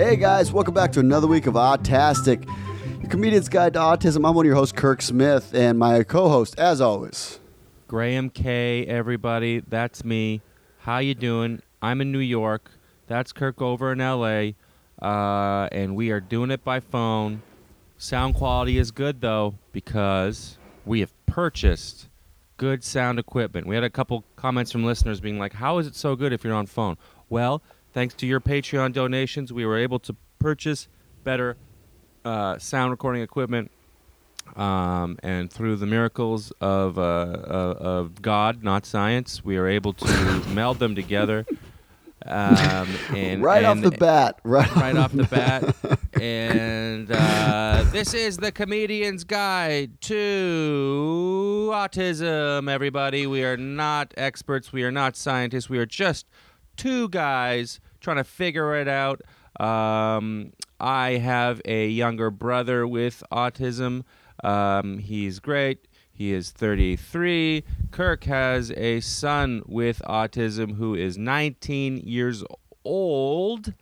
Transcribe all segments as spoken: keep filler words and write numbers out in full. Hey guys, welcome back to another week of Autastic, your Comedian's Guide to Autism. I'm one of your hosts, Kirk Smith, and my co-host, as always, Graham K., everybody. That's me. How you doing? I'm in New York. That's Kirk over in L A, uh, and we are doing it by phone. Sound quality is good, though, because we have purchased good sound equipment. We had a couple comments from listeners being like, how is it so good if you're on phone? Well, thanks to your Patreon donations, we were able to purchase better uh, sound recording equipment. Um, and through the miracles of, uh, uh, of God, not science, we are able to meld them together. Um, and, right and, off the bat. Right, right off the bat. And uh, this is the Comedian's Guide to Autism, everybody. We are not experts. We are not scientists. We are just two guys trying to figure it out. Um, I have a younger brother with autism. Um, he's great. He is thirty-three. Kirk has a son with autism who is nineteen years old,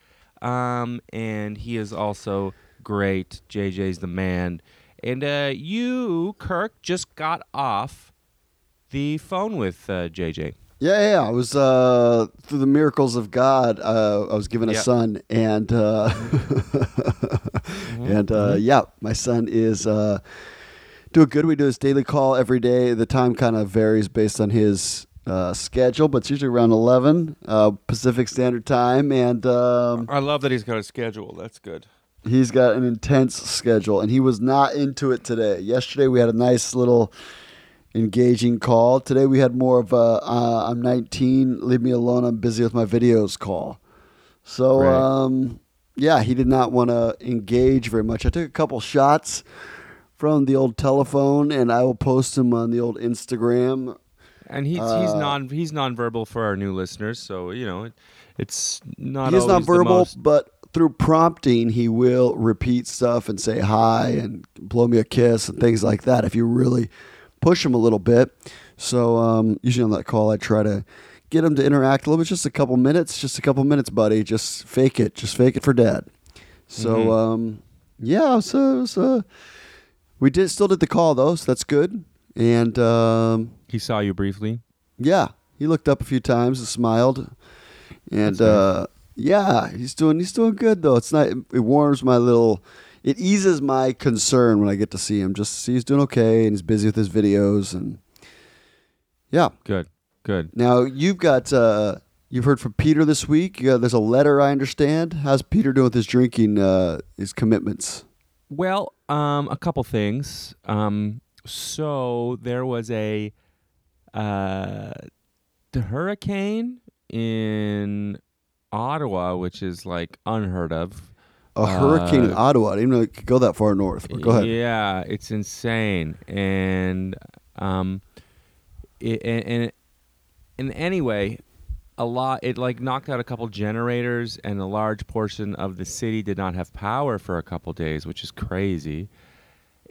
um, and he is also great. J J's the man. And uh, you, Kirk, just got off the phone with uh, J J. Yeah, yeah. I was uh, through the miracles of God. Uh, I was given a yep. son, and uh, and uh, yeah, my son is. Uh, Doing good. We do his daily call every day. The time kind of varies based on his uh, schedule, but it's usually around eleven uh, Pacific Standard Time. And um, I love that he's got a schedule. That's good. He's got an intense schedule, and he was not into it today. Yesterday we had a nice little engaging call. Today we had more of a uh, "I'm nineteen, leave me alone, I'm busy with my videos" call. So right. um, yeah, he did not want to engage very much. I took a couple shots from the old telephone, and I will post him on the old Instagram. And he's uh, he's non he's nonverbal for our new listeners, so you know it, it's not. He's nonverbal, most... but through prompting, he will repeat stuff and say hi and blow me a kiss and things like that. If you really push him a little bit, so um, usually on that call, I try to get him to interact a little bit, just a couple minutes, just a couple minutes, buddy. Just fake it, just fake it for dad. So mm-hmm. um, yeah, so so. We did still did the call, though, so that's good. And um, he saw you briefly? Yeah. He looked up a few times and smiled. And uh, yeah, he's doing he's doing good, though. It's not it warms my little it eases my concern when I get to see him, just to see he's doing okay and he's busy with his videos and yeah. Good. Good. Now you've got uh, you've heard from Peter this week. You got, there's a letter, I understand. How's Peter doing with his drinking, uh, his commitments? Well, um, a couple things. Um, so there was a uh, the hurricane in Ottawa, which is like unheard of. A hurricane uh, in Ottawa? I didn't know it could go that far north. But go ahead. Yeah, it's insane, and um, it, and and, and anyway. A lot, it like knocked out a couple generators, and a large portion of the city did not have power for a couple days, which is crazy.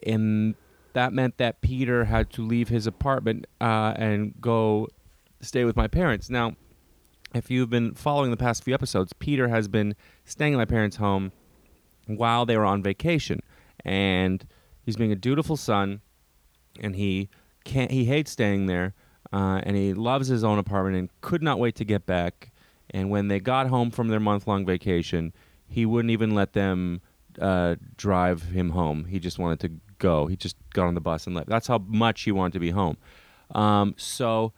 And that meant that Peter had to leave his apartment uh, and go stay with my parents. Now, if you've been following the past few episodes, Peter has been staying at my parents' home while they were on vacation, and he's being a dutiful son, and he can't. He hates staying there. Uh, and he loves his own apartment and could not wait to get back. And when they got home from their month-long vacation, he wouldn't even let them uh, drive him home. He just wanted to go. He just got on the bus and left. That's how much he wanted to be home. Um, so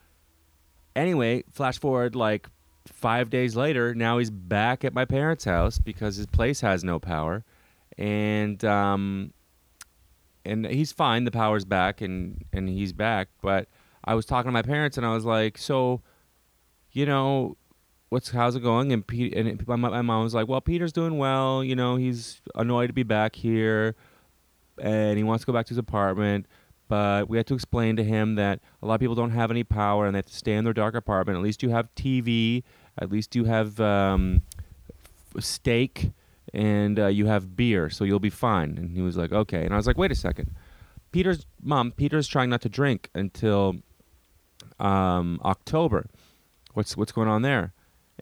anyway, flash forward like five days later, now he's back at my parents' house because his place has no power. And um, and he's fine. The power's back, and, and he's back, but... I was talking to my parents, and I was like, so, you know, what's how's it going? And, Pete, and it, my, my mom was like, well, Peter's doing well. You know, he's annoyed to be back here, and he wants to go back to his apartment. But we had to explain to him that a lot of people don't have any power, and they have to stay in their dark apartment. At least you have T V. At least you have um, steak, and uh, you have beer, so you'll be fine. And he was like, okay. And I was like, wait a second. Peter's mom, Peter's trying not to drink until... Um, October. What's what's going on there?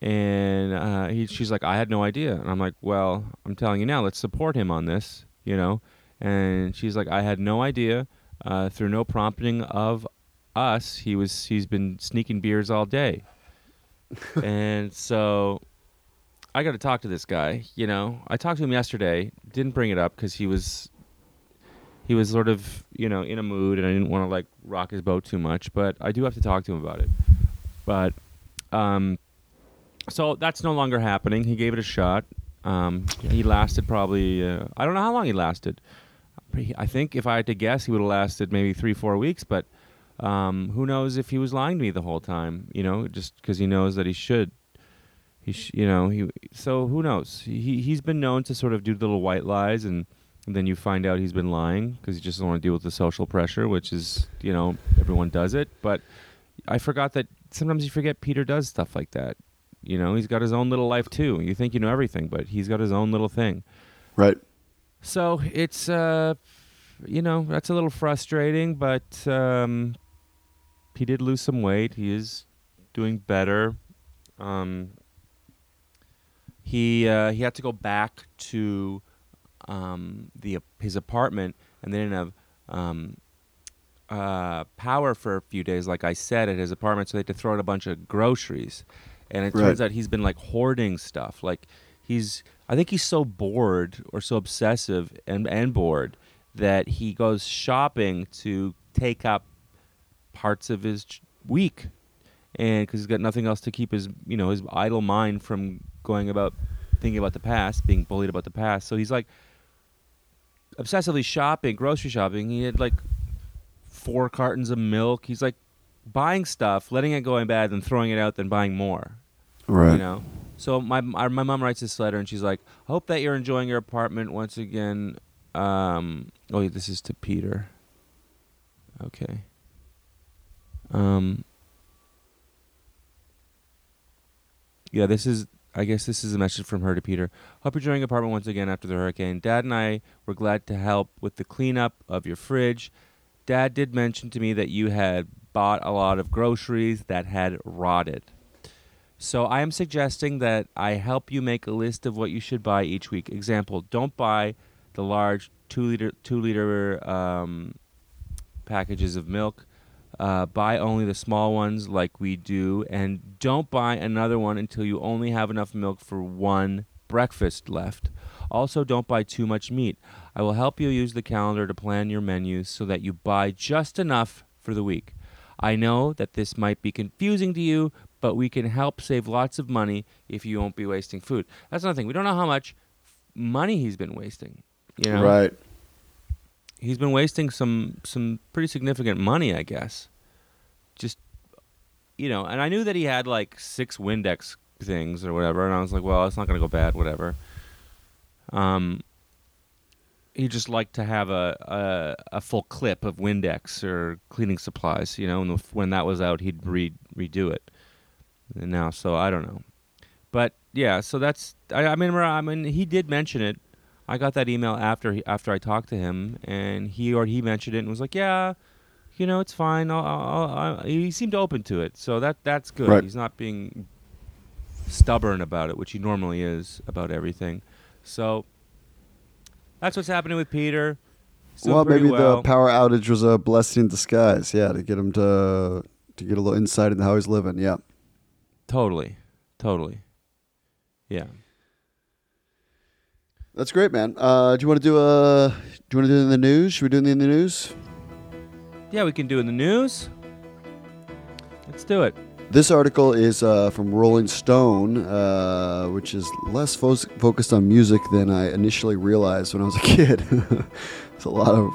And uh, he, she's like, I had no idea. And I'm like, well, I'm telling you now, let's support him on this, you know. And she's like, I had no idea. Uh, through no prompting of us, he was he's been sneaking beers all day. And so I got to talk to this guy, you know. I talked to him yesterday. Didn't bring it up because he was he was sort of, you know, in a mood, and I didn't want to like rock his boat too much. But I do have to talk to him about it. But um. So that's no longer happening. He gave it a shot. Um, he lasted probably, uh, I don't know how long he lasted. I think if I had to guess, he would have lasted maybe three, four weeks. But um, who knows if he was lying to me the whole time, you know, just because he knows that he should. He, sh- you know, he. So who knows? He, he's been known to sort of do little white lies, and, and then you find out he's been lying because he just doesn't want to deal with the social pressure, which is, you know, everyone does it. But I forgot that sometimes you forget Peter does stuff like that. You know, he's got his own little life too. You think you know everything, but he's got his own little thing. Right. So it's, uh, you know, that's a little frustrating, but um, he did lose some weight. He is doing better. Um, he uh, he had to go back to um, the his apartment, and they didn't have um, uh, power for a few days, like I said, at his apartment, so they had to throw in a bunch of groceries. And it right. turns out he's been like hoarding stuff. Like he's, I think he's so bored or so obsessive and, and bored that he goes shopping to take up parts of his ch- week, and because he's got nothing else to keep his, you know, his idle mind from going about thinking about the past, being bullied about the past. So he's like obsessively shopping, grocery shopping. He had like four cartons of milk. He's like buying stuff, letting it go in bad, then throwing it out, then buying more. Right. You know? So my my mom writes this letter, and she's like, I hope that you're enjoying your apartment once again. Um, oh, this is to Peter. Okay. Um. Yeah, this is, I guess this is a message from her to Peter. Hope you're enjoying your apartment once again after the hurricane. Dad and I were glad to help with the cleanup of your fridge. Dad did mention to me that you had bought a lot of groceries that had rotted. So I am suggesting that I help you make a list of what you should buy each week. Example, don't buy the large two-liter two liter um, packages of milk. Uh, buy only the small ones like we do, and don't buy another one until you only have enough milk for one breakfast left. Also, don't buy too much meat. I will help you use the calendar to plan your menus so that you buy just enough for the week. I know that this might be confusing to you, but we can help save lots of money if you won't be wasting food. That's another thing. We don't know how much money he's been wasting. You know? Right. He's been wasting some some pretty significant money, I guess. Just, you know, and I knew that he had like six Windex things or whatever, and I was like, well, it's not going to go bad, whatever. Um, he just liked to have a, a a full clip of Windex or cleaning supplies, you know, and when that was out, he'd re- redo it. And now, so I don't know. But yeah, so that's, I, I mean, I mean, he did mention it. I got that email after he, after I talked to him, and he or he mentioned it and was like, yeah, you know, it's fine. I'll, I'll, I'll, he seemed open to it. So that that's good. Right. He's not being stubborn about it, which he normally is about everything. So that's what's happening with Peter. Still well, maybe well. the power outage was a blessing in disguise. Yeah, to get him to to get a little insight into how he's living. Yeah, totally, totally. Yeah, that's great, man. Uh, do you want to do a? Do you want to do it in the news? Should we do it in the news? Yeah, we can do it in the news. Let's do it. This article is uh, from Rolling Stone, uh, which is less fo- focused on music than I initially realized when I was a kid. It's a lot of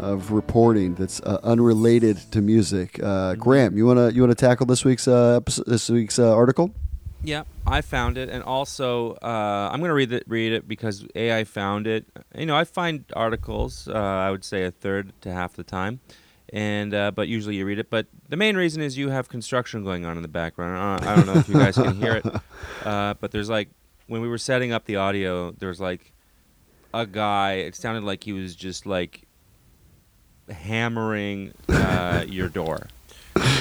of reporting that's uh, unrelated to music. Uh, Graham, you wanna you wanna tackle this week's uh, episode, this week's uh, article? Yeah, I found it, and also uh, I'm gonna read it read it because A I found it. You know, I find articles uh, I would say a third to half the time. And uh, but usually you read it. But the main reason is you have construction going on in the background. I don't know if you guys can hear it, uh, but there's like when we were setting up the audio, there's like a guy. It sounded like he was just like hammering uh, your door,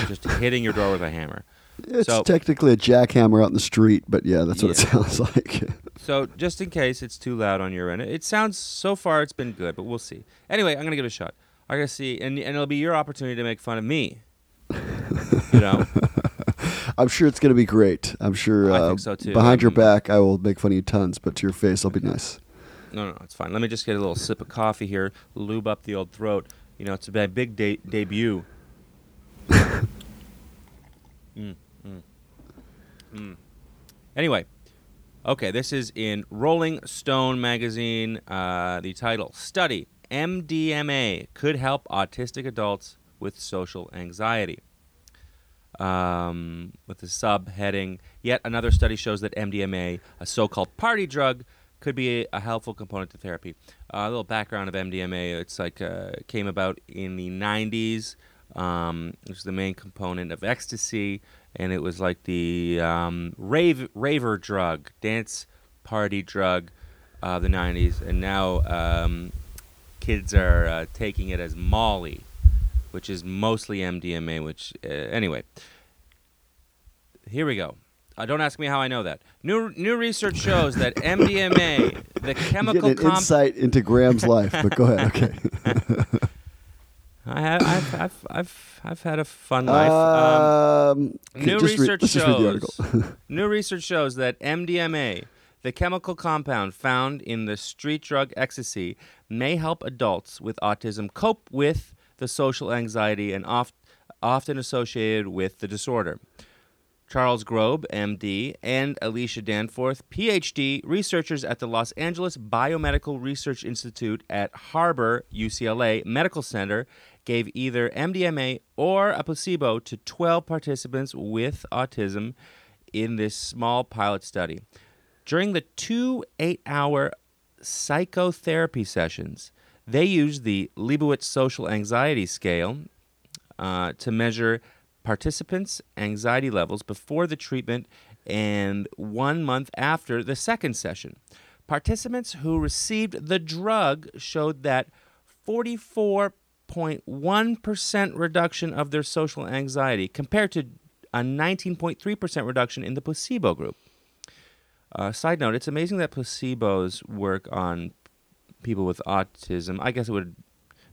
just hitting your door with a hammer. It's so, technically a jackhammer out in the street, but yeah, that's what yeah. it sounds like. So just in case it's too loud on your end, it sounds, so far it's been good, but we'll see. Anyway, I'm going to give it a shot. I'm going to see, and, and it'll be your opportunity to make fun of me. You know? I'm sure it's going to be great. I'm sure uh, I think so too. Behind I your can... back, I will make fun of you tons, but to your face, I'll be nice. No, no, it's fine. Let me just get a little sip of coffee here, lube up the old throat. You know, it's a big de- debut. Mm, mm, mm. Anyway, okay, this is in Rolling Stone magazine. Uh, the title, Study, M D M A Could Help Autistic Adults with Social Anxiety. Um, with the subheading, yet another study shows that M D M A, a so-called party drug, could be a, a helpful component to therapy. Uh, a little background of M D M A, it's like uh, came about in the nineties. Um, it was the main component of ecstasy, and it was like the um, rave raver drug, dance party drug of the nineties. And now um, kids are uh, taking it as Molly, which is mostly M D M A, which, uh, anyway. Here we go. Uh, don't ask me how I know that. New new research shows that M D M A, the chemical... You get an comp- insight into Graham's life, but go ahead, okay. I have, I've, I've, I've, I've had a fun life. Um, um, new research re- shows. New research shows that M D M A, the chemical compound found in the street drug ecstasy, may help adults with autism cope with the social anxiety and oft, often associated with the disorder. Charles Grobe, M D, and Alicia Danforth, P H D, researchers at the Los Angeles Biomedical Research Institute at Harbor U C L A Medical Center, gave either M D M A or a placebo to twelve participants with autism in this small pilot study. During the two eight-hour psychotherapy sessions, they used the Liebowitz Social Anxiety Scale uh, to measure participants' anxiety levels before the treatment and one month after the second session. Participants who received the drug showed that forty-four point one percent reduction of their social anxiety compared to a nineteen point three percent reduction in the placebo group. Uh, side note, it's amazing that placebos work on people with autism. I guess it would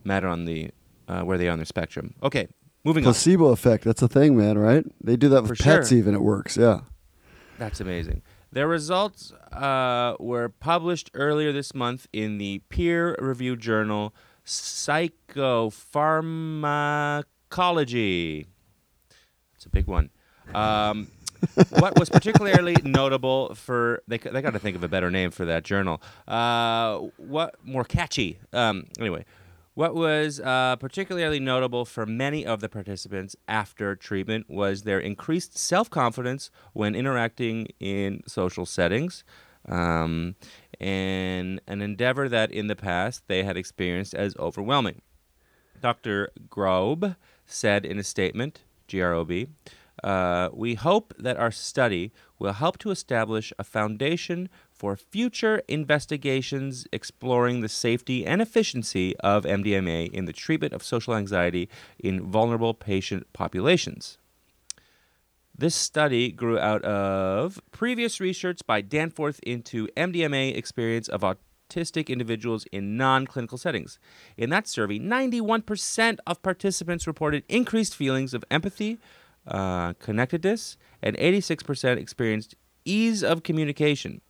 matter on the uh, where they are on their spectrum. Okay. Moving placebo on. Effect, that's a thing, man, right? They do that with For pets sure. even, it works, yeah. That's amazing. Their results uh, were published earlier this month in the peer-reviewed journal Psychopharmacology. It's a big one. Um, what was particularly notable for... They, they got to think of a better name for that journal. Uh, what more catchy. Um, anyway... What was uh, particularly notable for many of the participants after treatment was their increased self-confidence when interacting in social settings, um, and an endeavor that in the past they had experienced as overwhelming. Doctor Grobe said in a statement, G R O B, uh, we hope that our study will help to establish a foundation for future investigations exploring the safety and efficiency of M D M A in the treatment of social anxiety in vulnerable patient populations. This study grew out of previous research by Danforth into M D M A experience of autistic individuals in non-clinical settings. In that survey, ninety-one percent of participants reported increased feelings of empathy, uh, connectedness, and eighty-six percent experienced ease of communication.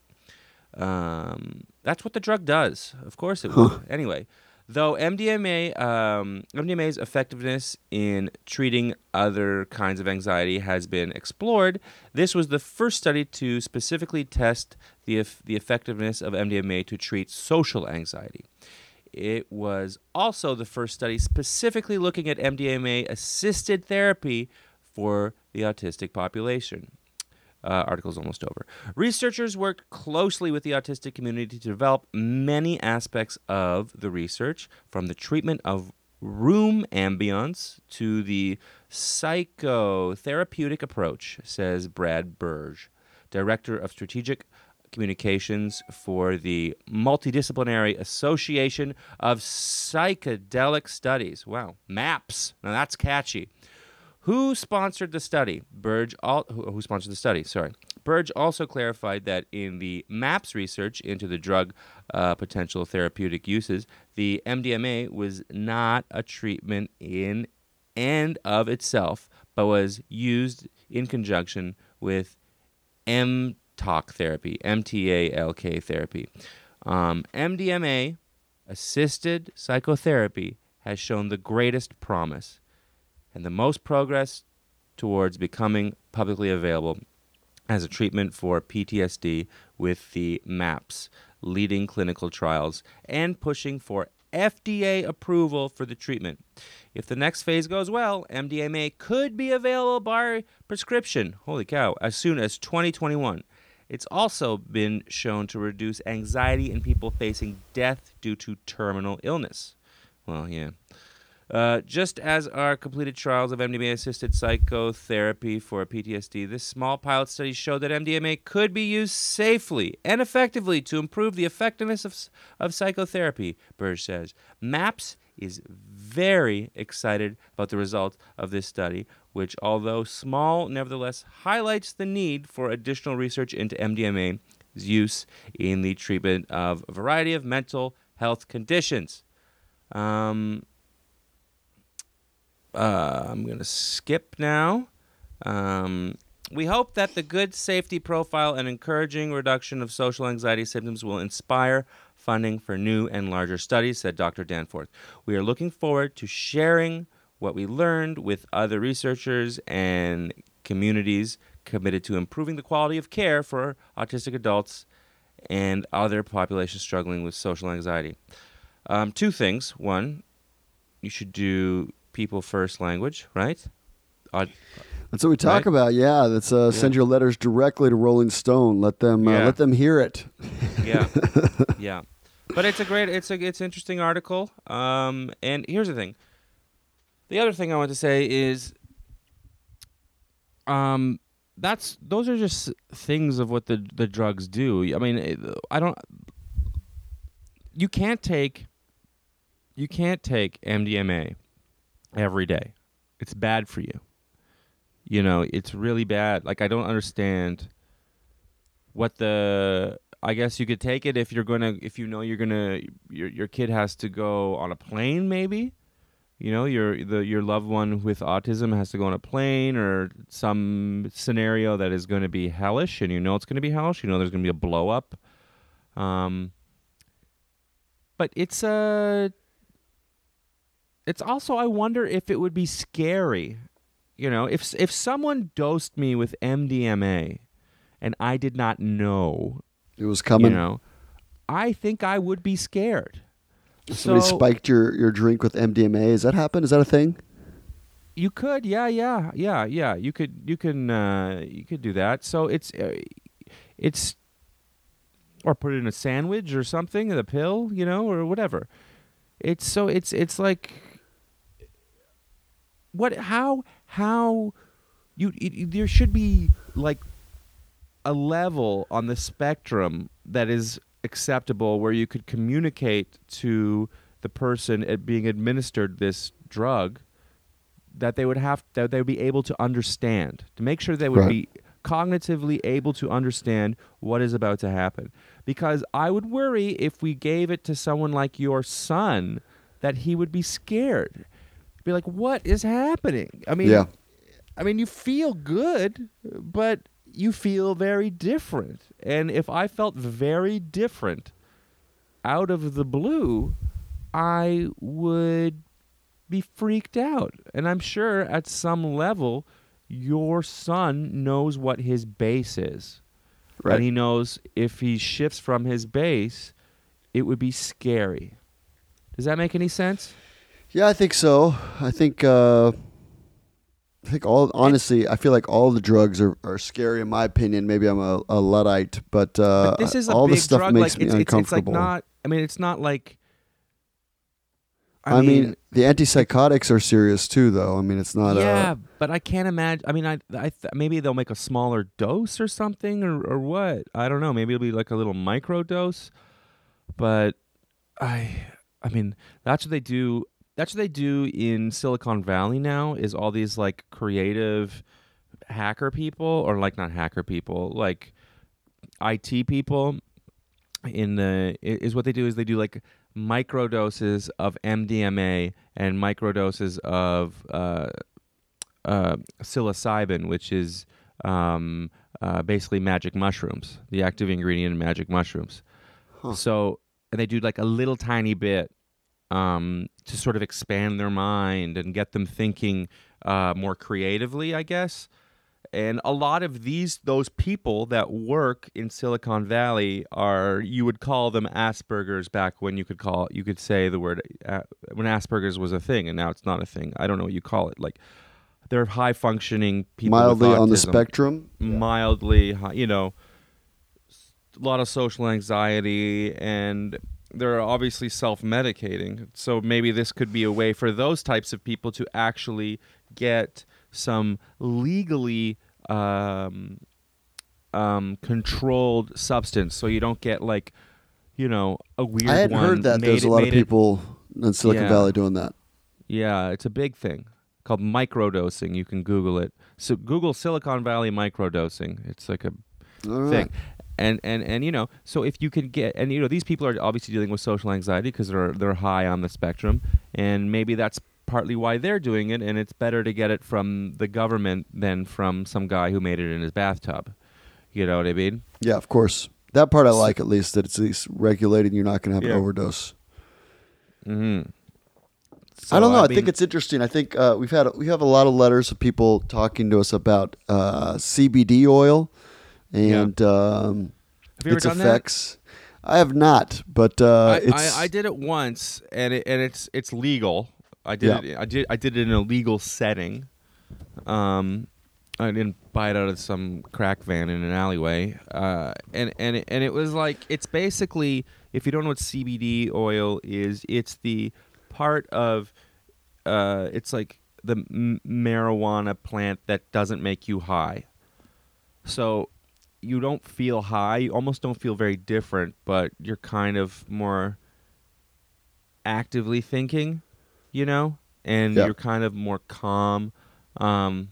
Um, that's what the drug does. Of course it will. Anyway, though M D M A, um, M D M A's effectiveness in treating other kinds of anxiety has been explored, this was the first study to specifically test the ef- the effectiveness of M D M A to treat social anxiety. It was also the first study specifically looking at M D M A-assisted therapy for the autistic population. Uh, article's almost over. Researchers worked closely with the autistic community to develop many aspects of the research, from the treatment of room ambience to the psychotherapeutic approach, says Brad Burge, director of strategic communications for the Multidisciplinary Association of Psychedelic Studies. Wow, MAPS. Now that's catchy. Who sponsored the study? Burge, al- who sponsored the study? Sorry. Burge also clarified that in the MAPS research into the drug uh, potential therapeutic uses, the M D M A was not a treatment in and of itself, but was used in conjunction with M T A L K therapy, M T A L K therapy. Um, M D M A-assisted psychotherapy has shown the greatest promise and the most progress towards becoming publicly available as a treatment for P T S D with the MAPS, leading clinical trials, and pushing for F D A approval for the treatment. If the next phase goes well, M D M A could be available by prescription, holy cow, as soon as twenty twenty-one. It's also been shown to reduce anxiety in people facing death due to terminal illness. Well, yeah. Uh, just as are completed trials of M D M A-assisted psychotherapy for P T S D, this small pilot study showed that M D M A could be used safely and effectively to improve the effectiveness of, of psychotherapy, Burge says. MAPS is very excited about the results of this study, which, although small, nevertheless highlights the need for additional research into M D M A's use in the treatment of a variety of mental health conditions. Um... Uh, I'm going to skip now. Um, we hope that the good safety profile and encouraging reduction of social anxiety symptoms will inspire funding for new and larger studies, said Doctor Danforth. We are looking forward to sharing what we learned with other researchers and communities committed to improving the quality of care for autistic adults and other populations struggling with social anxiety. Um, two things. One, you should do people first language, right? Odd, that's what we talk right? about. Yeah, that's uh, yeah. Send your letters directly to Rolling Stone. Let them uh, yeah. let them hear it. yeah, yeah. But it's a great, it's a, it's interesting article. Um, and here's the thing. The other thing I want to say is, um, that's those are just things of what the the drugs do. I mean, I don't. You can't take. You can't take M D M A every day. It's bad for you. You know, it's really bad. Like, I don't understand what the... I guess you could take it if you're going to... If you know you're going to... Your your kid has to go on a plane, maybe? You know, your the your loved one with autism has to go on a plane or some scenario that is going to be hellish, and you know it's going to be hellish. You know there's going to be a blow-up. Um, but it's a... It's also, I wonder if it would be scary, you know, if if someone dosed me with M D M A and I did not know it was coming, you know, I think I would be scared. Somebody so, spiked your, your drink with M D M A. Has that happened? Is that a thing? You could, yeah, yeah, yeah, yeah. You could, you can, uh, you could do that. So it's, uh, it's, or put it in a sandwich or something, the pill, you know, or whatever. It's so it's it's like. What? How? How? You? It, there should be like a level on the spectrum that is acceptable, where you could communicate to the person at being administered this drug that they would have that they would be able to understand, to make sure they would right. be cognitively able to understand what is about to happen. Because I would worry if we gave it to someone like your son that he would be scared. Be like, what is happening? I mean, yeah. I mean, you feel good, but you feel very different. And if I felt very different out of the blue, I would be freaked out. And I'm sure at some level, your son knows what his base is. Right. And he knows if he shifts from his base, it would be scary. Does that make any sense? Yeah, I think so. I think uh, I think all honestly, I feel like all the drugs are, are scary in my opinion. Maybe I'm a, a Luddite, but, uh, but this is a all big the stuff drug. Makes like, me it's, uncomfortable. It's like not. I mean, it's not like. I, I mean, mean, the antipsychotics are serious too, though. I mean, it's not. Yeah, a, but I can't imagine. I mean, I, I th- maybe they'll make a smaller dose or something, or, or what? I don't know. Maybe it'll be like a little micro dose. But I, I mean, that's what they do. That's what they do in Silicon Valley now, is all these like creative hacker people, or like not hacker people, like I T people in the, is what they do is they do like micro doses of M D M A and micro doses of uh, uh, psilocybin, which is um, uh, basically magic mushrooms, the active ingredient in magic mushrooms. Huh. So, and they do like a little tiny bit um, to sort of expand their mind and get them thinking uh, more creatively, I guess. And a lot of these, those people that work in Silicon Valley are, you would call them Asperger's back when you could call, you could say the word, uh, when Asperger's was a thing, and now it's not a thing. I don't know what you call it. Like, they're high functioning people. Mildly with autism, on the spectrum. Mildly, high, you know, a lot of social anxiety, and they're obviously self-medicating. So maybe this could be a way for those types of people to actually get some legally um, um, controlled substance, so you don't get like, you know, a weird one. I hadn't one heard that there's it, a lot of people it, in Silicon yeah. Valley doing that. Yeah, it's a big thing called microdosing. You can Google it. So Google Silicon Valley microdosing. It's like a All thing. Right. And, and and you know, so if you can get, and you know, these people are obviously dealing with social anxiety because they're they're high on the spectrum, and maybe that's partly why they're doing it, and it's better to get it from the government than from some guy who made it in his bathtub. You know what I mean? Yeah, of course. That part I like, at least, that it's at least regulated and you're not going to have yeah. an overdose. Mm-hmm. So, I don't know. I, I mean, think it's interesting. I think uh, we've had we have a lot of letters of people talking to us about uh, C B D oil and yeah. um, have you its ever done effects. That? I have not, but uh, I, it's... I, I did it once, and it, and it's it's legal. I did. Yeah. It, I did. I did it in a legal setting. Um, I didn't buy it out of some crack van in an alleyway. Uh, and and and it was like, it's basically, if you don't know what C B D oil is, it's the part of, uh, it's like the m- marijuana plant that doesn't make you high. So you don't feel high. You almost don't feel very different, but you're kind of more actively thinking. You know, and yep. you're kind of more calm. Um,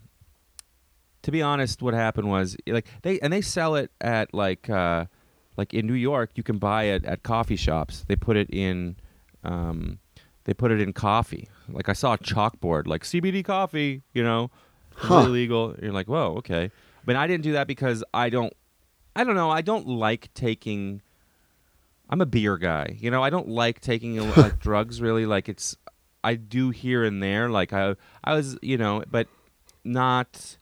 to be honest, what happened was, like, they and they sell it at like uh, like in New York, you can buy it at coffee shops. They put it in, um, they put it in coffee. Like, I saw a chalkboard like C B D coffee. You know, huh. illegal. You're like, whoa, okay. But I didn't do that because I don't, I don't know. I don't like taking. I'm a beer guy. You know, I don't like taking like drugs. Really, like it's. I do here and there, like I, I was, you know, but not.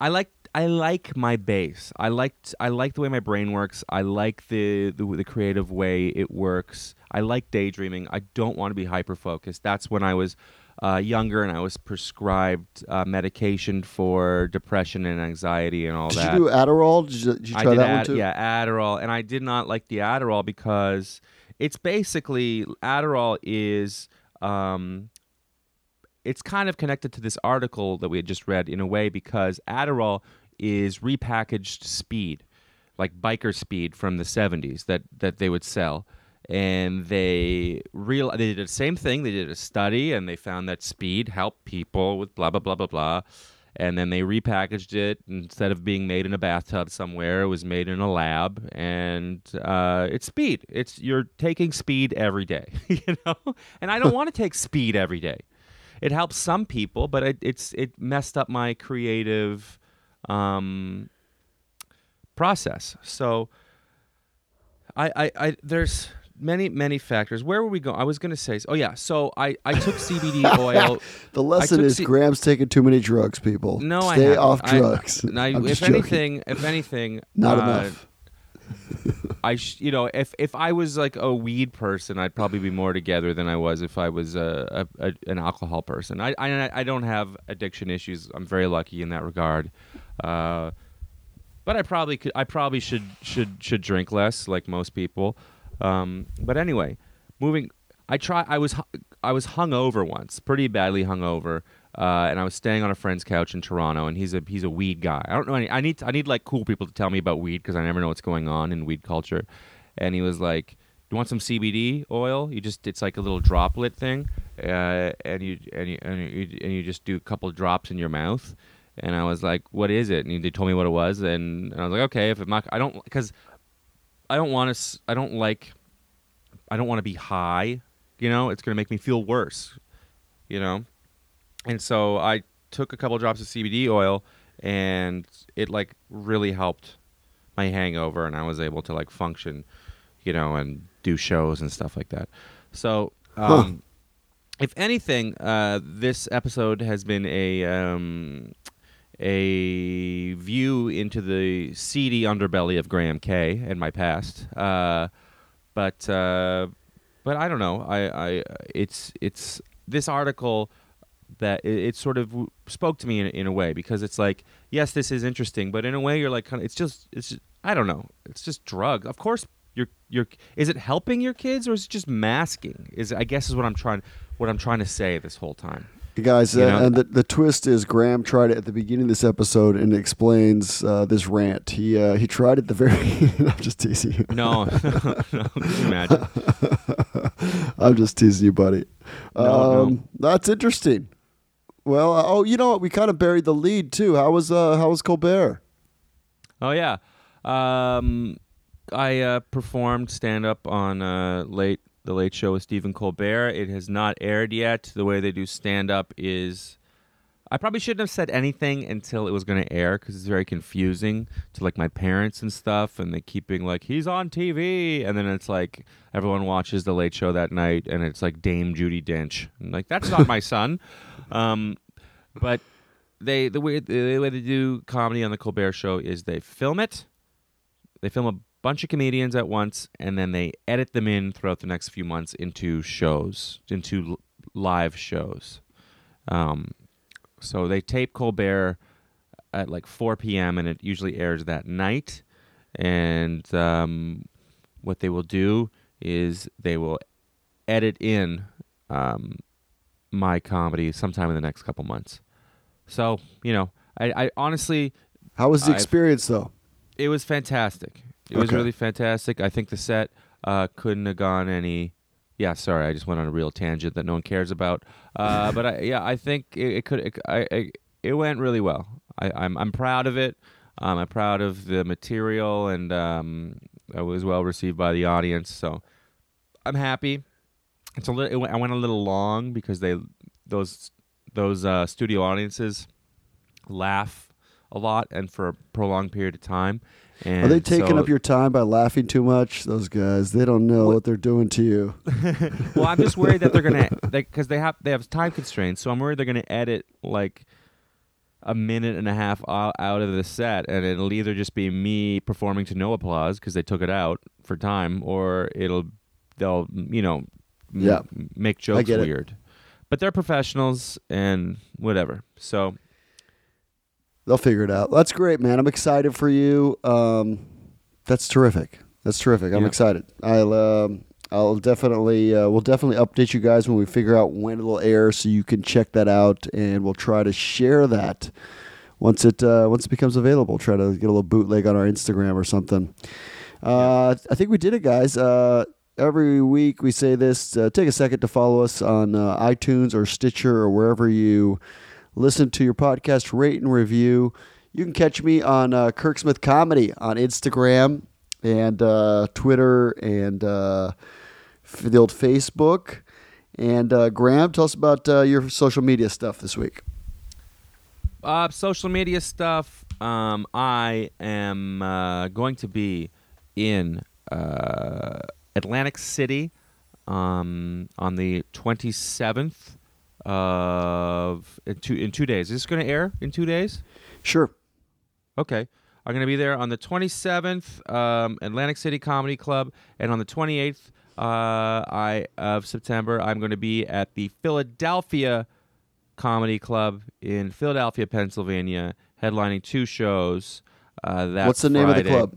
I like, I like my base. I liked, I like the way my brain works. I like the, the the creative way it works. I like daydreaming. I don't want to be hyper focused. That's when I was uh, younger and I was prescribed uh, medication for depression and anxiety and all did that. Did you do Adderall? Did you, did you try I did that Ad- one too? Yeah, Adderall, and I did not like the Adderall because it's basically Adderall is. Um, it's kind of connected to this article that we had just read in a way, because Adderall is repackaged speed, like biker speed from the seventies that, that they would sell. And they real they did the same thing. They did a study and they found that speed helped people with blah, blah, blah, blah, blah. And then they repackaged it. Instead of being made in a bathtub somewhere, it was made in a lab. And uh, it's speed. It's you're taking speed every day, you know. And I don't want to take speed every day. It helps some people, but it, it's it messed up my creative um, process. So I, I, I there's. Many, many factors. Where were we going? I was going to say, oh, yeah. So I, I took C B D oil. The lesson is C- Graham's taking too many drugs, people. No, Stay I Stay off drugs. I, I, if anything, if anything. Not uh, enough. I, sh- you know, if, if I was like a weed person, I'd probably be more together than I was if I was a, a, a an alcohol person. I, I, I don't have addiction issues. I'm very lucky in that regard. Uh, but I probably could. I probably should should should drink less, like most people. Um, but anyway, moving. I try. I was I was hungover once, pretty badly hungover, uh, and I was staying on a friend's couch in Toronto, and he's a he's a weed guy. I don't know any. I need I need like cool people to tell me about weed because I never know what's going on in weed culture. And he was like, you want some C B D oil? You just, it's like a little droplet thing, uh, and you and you and you and you just do a couple drops in your mouth. And I was like, what is it? And they told me what it was, and, and I was like, okay, if it, I don't, because I don't want to, I don't like, I don't want to be high, you know, it's gonna make me feel worse, you know. And so I took a couple drops of C B D oil, and it like really helped my hangover, and I was able to like function, you know, and do shows and stuff like that. So um, huh. if anything, uh, this episode has been a um, a view into the seedy underbelly of Graham K. and my past. Uh, but uh, but I don't know. I, I it's it's this article. That it, it sort of w spoke to me in, in a way, because it's like, yes, this is interesting, but in a way you're like, it's just, it's just, I don't know, it's just drug. Of course, you're you're. Is it helping your kids, or is it just masking? Is I guess is what I'm trying what I'm trying to say this whole time. You guys, you uh, and the the twist is Graham tried it at the beginning of this episode and explains uh, this rant. He uh, he tried at the very. I'm just teasing you. No, no, no, can you imagine? I'm just teasing you, buddy. No, um, no. That's interesting. Well, uh, oh, you know what? We kind of buried the lead too. How was uh, how was Colbert? Oh yeah, um, I uh, performed stand up on uh, late The Late Show with Stephen Colbert. It has not aired yet. The way they do stand up is, I probably shouldn't have said anything until it was going to air, because it's very confusing to like my parents and stuff, and they keep being like, he's on T V, and then it's like everyone watches The Late Show that night, and it's like Dame Judi Dench. I'm like, that's not my son. Um, but they the way the way they do comedy on the Colbert Show is they film it, they film a bunch of comedians at once, and then they edit them in throughout the next few months into shows, into l live shows. Um, so they tape Colbert at like four P M and it usually airs that night. And um, what they will do is they will edit in um, my comedy sometime in the next couple months. So, you know, I, I honestly... How was the I've, experience, though? It was fantastic. It okay. was really fantastic. I think the set uh, couldn't have gone any... Yeah, sorry, I just went on a real tangent that no one cares about. Uh, but I, yeah, I think it, it could. It, I, I, it went really well. I, I'm I'm proud of it. Um, I'm proud of the material, and um, it was well received by the audience. So I'm happy. It's a little. It, I went a little long because they those those uh, studio audiences laugh a lot and for a prolonged period of time. And are they taking so, up your time by laughing too much? Those guys, they don't know what, what they're doing to you. Well, I'm just worried that they're gonna, because they, they have they have time constraints, so I'm worried they're gonna edit like a minute and a half out of the set, and it'll either just be me performing to no applause because they took it out for time, or it'll they'll you know yeah. m make jokes weird. It. But they're professionals and whatever, so. They'll figure it out. That's great, man. I'm excited for you. Um, that's terrific. That's terrific. I'm yeah. excited. I'll, um, I'll definitely, uh, we'll definitely update you guys when we figure out when it'll air, so you can check that out, and we'll try to share that once it, uh, once it becomes available. Try to get a little bootleg on our Instagram or something. Uh, I think we did it, guys. Uh, every week we say this. Uh, take a second to follow us on uh, iTunes or Stitcher or wherever you. Listen to your podcast, rate and review. You can catch me on uh, Kirk Smith Comedy on Instagram and uh, Twitter and uh, the old Facebook. And uh, Graham, tell us about uh, your social media stuff this week. Uh, social media stuff. Um, I am uh, going to be in uh, Atlantic City um, on the twenty-seventh. Of in two in two days. Is this going to air in two days? Sure. Okay, I'm going to be there on the twenty-seventh, um, Atlantic City Comedy Club, and on the twenty-eighth uh, I, of September, I'm going to be at the Philadelphia Comedy Club in Philadelphia, Pennsylvania, headlining two shows. Uh, that's What's the name Friday. of the club?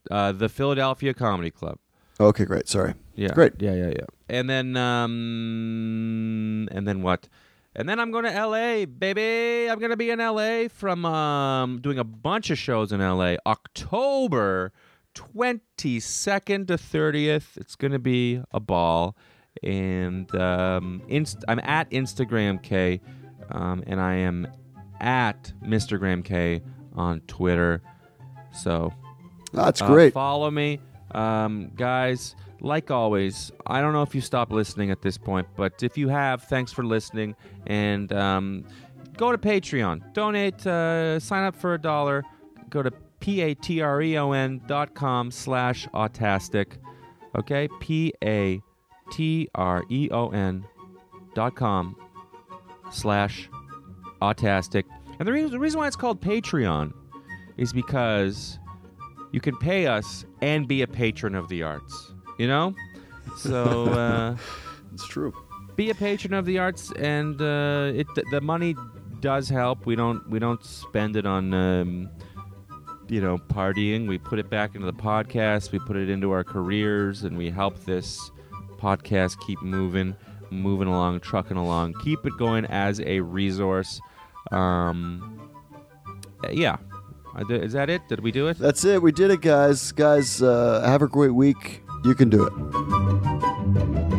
Uh, uh, the Philadelphia Comedy Club. Okay, great. Sorry. Yeah. Great. Yeah, yeah, yeah. And then, um, and then what? And then I'm going to L A, baby. I'm going to be in L A from um, doing a bunch of shows in L A October twenty-second to thirtieth. It's going to be a ball. And um, inst- I'm at Instagram K, um, and I am at Mister Graham K on Twitter. So that's uh, great. Follow me. Um, guys, like always, I don't know if you stopped listening at this point, but if you have, thanks for listening. And um, go to Patreon. Donate. Uh, sign up for a dollar. Go to P-A-T-R-E-O-N dot com slash Autastic. Okay? P-A-T-R-E-O-N dot com slash Autastic. And the reason, the reason why it's called Patreon is because you can pay us and be a patron of the arts, you know? So, uh... it's true. Be a patron of the arts, and uh, it th- the money does help. We don't we don't spend it on, um, you know, partying. We put it back into the podcast. We put it into our careers, and we help this podcast keep moving, moving along, trucking along. Keep it going as a resource. Um, yeah. Is that it? Did we do it? That's it. We did it, guys. Guys, uh, have a great week. You can do it.